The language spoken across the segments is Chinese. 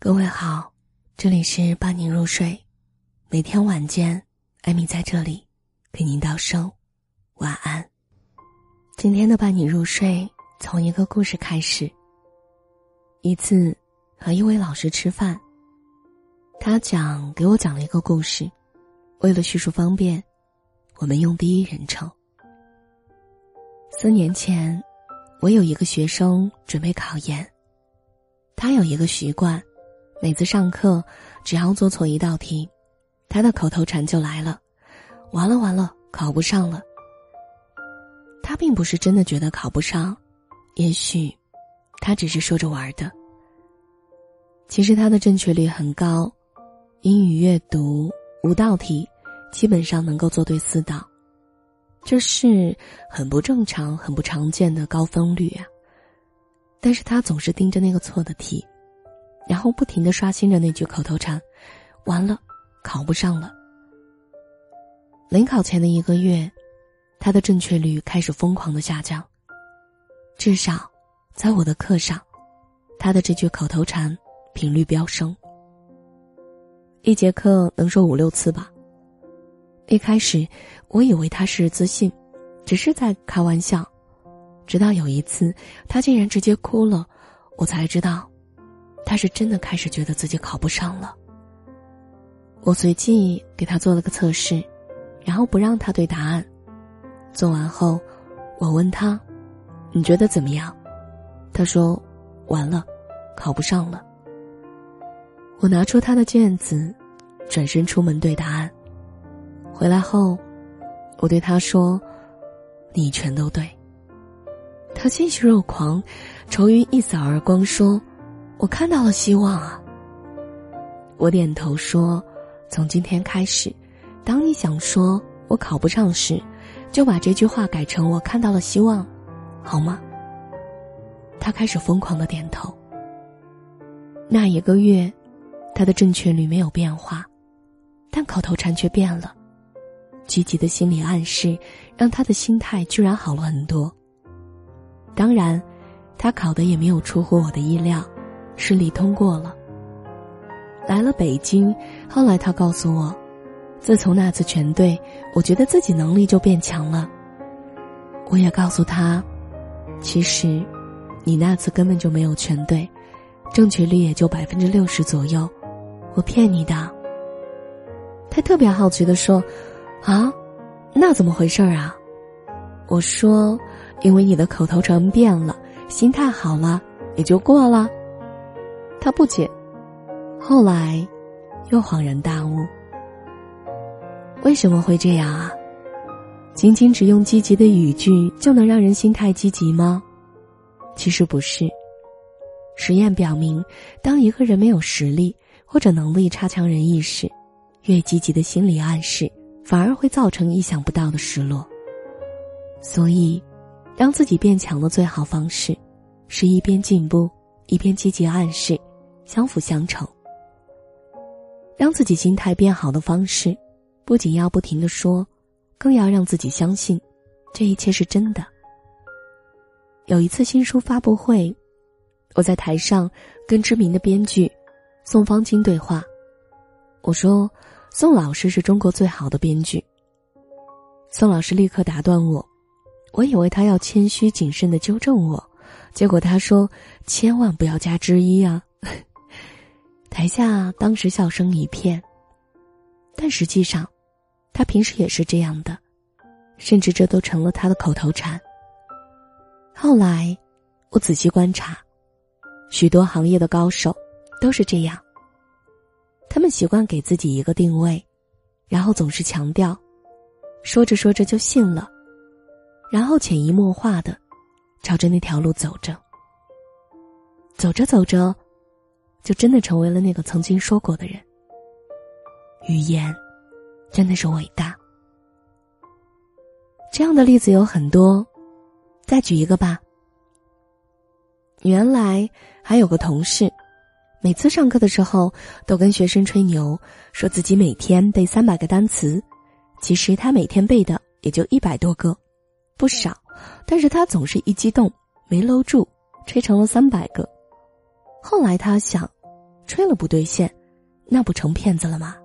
各位好，这里是伴您入睡，每天晚间艾米在这里给您道声晚安。今天的伴你入睡从一个故事开始。一次和一位老师吃饭，他给我讲了一个故事，为了叙述方便，我们用第一人称。4年前，我有一个学生准备考研，他有一个习惯，每次上课只要做错一道题，他的口头禅就来了，完了，考不上了。他并不是真的觉得考不上，也许他只是说着玩的。其实他的正确率很高，英语阅读5道题基本上能够做对4道，这是很不正常很不常见的高分率啊。但是他总是盯着那个错的题，然后不停地刷新着那句口头禅，完了，考不上了。临考前的1个月，他的正确率开始疯狂地下降。至少在我的课上，他的这句口头禅频率飙升，1节课能说5、6次吧。一开始我以为他是自信，只是在开玩笑，直到有一次他竟然直接哭了，我才知道他是真的开始觉得自己考不上了。我随即给他做了个测试，然后不让他对答案。做完后我问他，你觉得怎么样？他说，完了，考不上了。我拿出他的卷子，转身出门对答案。回来后我对他说，你全都对。他欣喜若狂，愁云一扫而光，说，我看到了希望啊。我点头说，从今天开始，当你想说我考不上时，就把这句话改成我看到了希望，好吗？他开始疯狂地点头。那1个月，他的正确率没有变化，但口头禅却变了。积极的心理暗示让他的心态居然好了很多。当然，他考的也没有出乎我的意料，顺利通过了。来了北京，后来他告诉我，自从那次全对，我觉得自己能力就变强了。我也告诉他，其实你那次根本就没有全对，正确率也就60%左右，我骗你的。他特别好奇地说，啊，那怎么回事啊？我说，因为你的口头禅变了，心态好了，也就过了。他不解，后来又恍然大悟。为什么会这样啊？仅仅只用积极的语句就能让人心态积极吗？其实不是。实验表明，当一个人没有实力或者能力差强人意时，越积极的心理暗示反而会造成意想不到的失落。所以让自己变强的最好方式是一边进步一边积极暗示，相辅相成。让自己心态变好的方式，不仅要不停地说，更要让自己相信这一切是真的。有一次新书发布会，我在台上跟知名的编剧宋方金对话。我说，宋老师是中国最好的编剧。宋老师立刻打断我，我以为他要谦虚谨慎地纠正我，结果他说，千万不要加1啊。台下当时笑声一片，但实际上他平时也是这样的，甚至这都成了他的口头禅。后来我仔细观察，许多行业的高手都是这样，他们习惯给自己一个定位，然后总是强调，说着说着就信了，然后潜移默化的朝着那条路走着，走着走着就真的成为了那个曾经说过的人。语言真的是伟大。这样的例子有很多，再举一个吧。原来还有个同事，每次上课的时候都跟学生吹牛，说自己每天背300个单词，其实他每天背的也就100多个，不少，但是他总是一激动没搂住，吹成了300个。后来他想，吹了不兑现，那不成骗子了吗？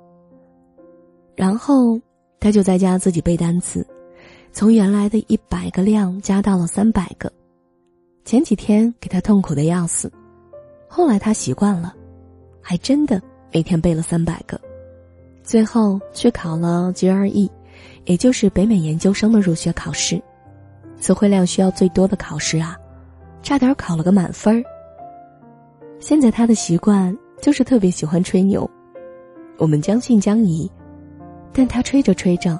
然后他就在家自己背单词，从原来的100个量加到了300个。前几天给他痛苦的要死，后来他习惯了，还真的每天背了300个，最后去考了 GRE， 也就是北美研究生的入学考试，词汇量需要最多的考试啊，差点考了个满分。现在他的习惯就是特别喜欢吹牛，我们将信将疑，但他吹着吹着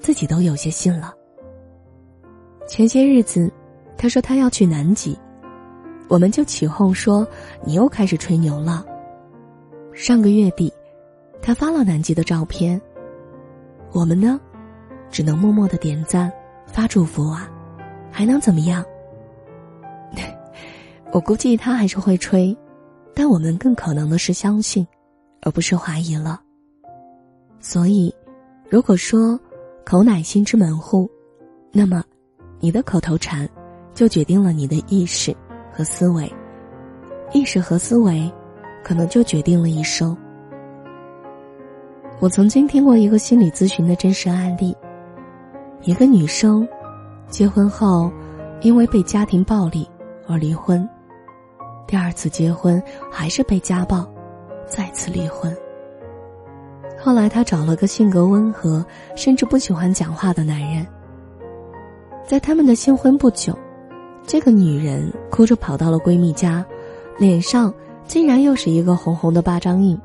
自己都有些信了。前些日子他说他要去南极，我们就起哄说你又开始吹牛了。上个月底他发了南极的照片，我们呢只能默默地点赞发祝福啊，还能怎么样？我估计他还是会吹，但我们更可能的是相信而不是怀疑了。所以如果说口乃心之门户，那么你的口头禅就决定了你的意识和思维，意识和思维可能就决定了一生。我曾经听过一个心理咨询的真实案例，一个女生结婚后因为被家庭暴力而离婚，第二次结婚还是被家暴，再次离婚。后来她找了个性格温和甚至不喜欢讲话的男人。在他们的新婚不久，这个女人哭着跑到了闺蜜家，脸上竟然又是一个红红的巴掌印。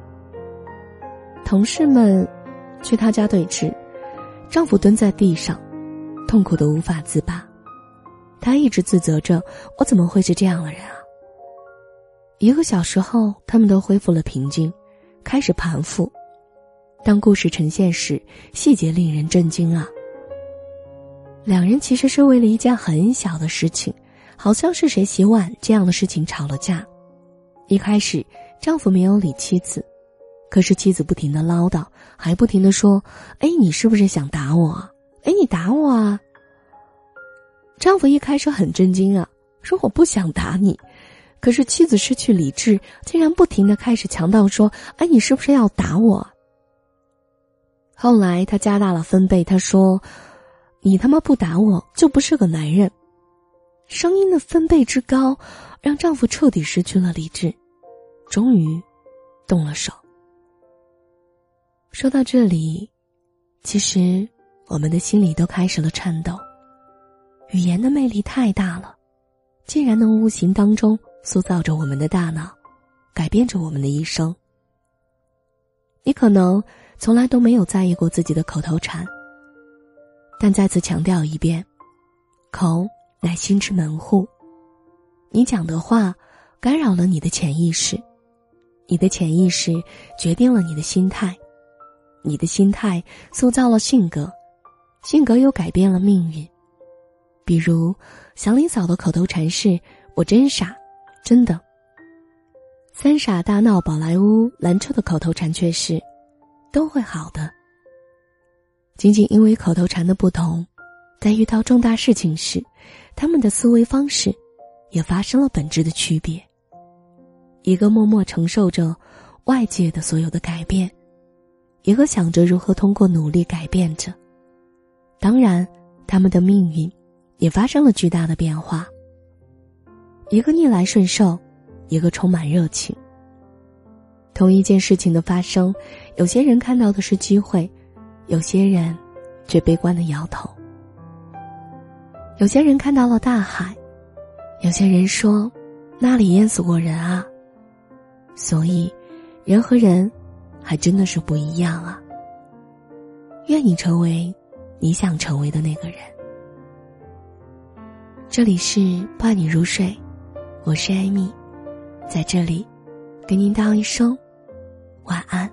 同事们去她家对峙，丈夫蹲在地上痛苦得无法自拔，她一直自责着，我怎么会是这样的人啊。1个小时后他们都恢复了平静，开始盘复。当故事呈现时，细节令人震惊啊。两人其实是为了一件很小的事情，好像是谁洗碗这样的事情吵了架。一开始丈夫没有理妻子，可是妻子不停地唠叨，还不停地说，哎，你是不是想打我啊？哎，你打我啊。丈夫一开始很震惊啊，说我不想打你。可是妻子失去理智，竟然不停地开始强调说，哎，你是不是要打我？后来他加大了分贝，他说你他妈不打我就不是个男人。声音的分贝之高让丈夫彻底失去了理智，终于动了手。说到这里，其实我们的心里都开始了颤抖，语言的魅力太大了，竟然能无形当中塑造着我们的大脑，改变着我们的一生。你可能从来都没有在意过自己的口头禅，但再次强调一遍，口乃心之门户。你讲的话干扰了你的潜意识，你的潜意识决定了你的心态，你的心态塑造了性格，性格又改变了命运。比如祥林嫂的口头禅是我真傻，真的。三傻大闹宝莱坞兰彻的口头禅却是都会好的。仅仅因为口头禅的不同，在遇到重大事情时，他们的思维方式也发生了本质的区别。一个默默承受着外界的所有的改变，一个想着如何通过努力改变着。当然，他们的命运也发生了巨大的变化。一个逆来顺受，一个充满热情。同一件事情的发生，有些人看到的是机会，有些人却悲观地摇头。有些人看到了大海，有些人说那里淹死过人啊。所以人和人还真的是不一样啊。愿你成为你想成为的那个人。这里是伴你入睡，我是艾米，在这里给您道一声晚安。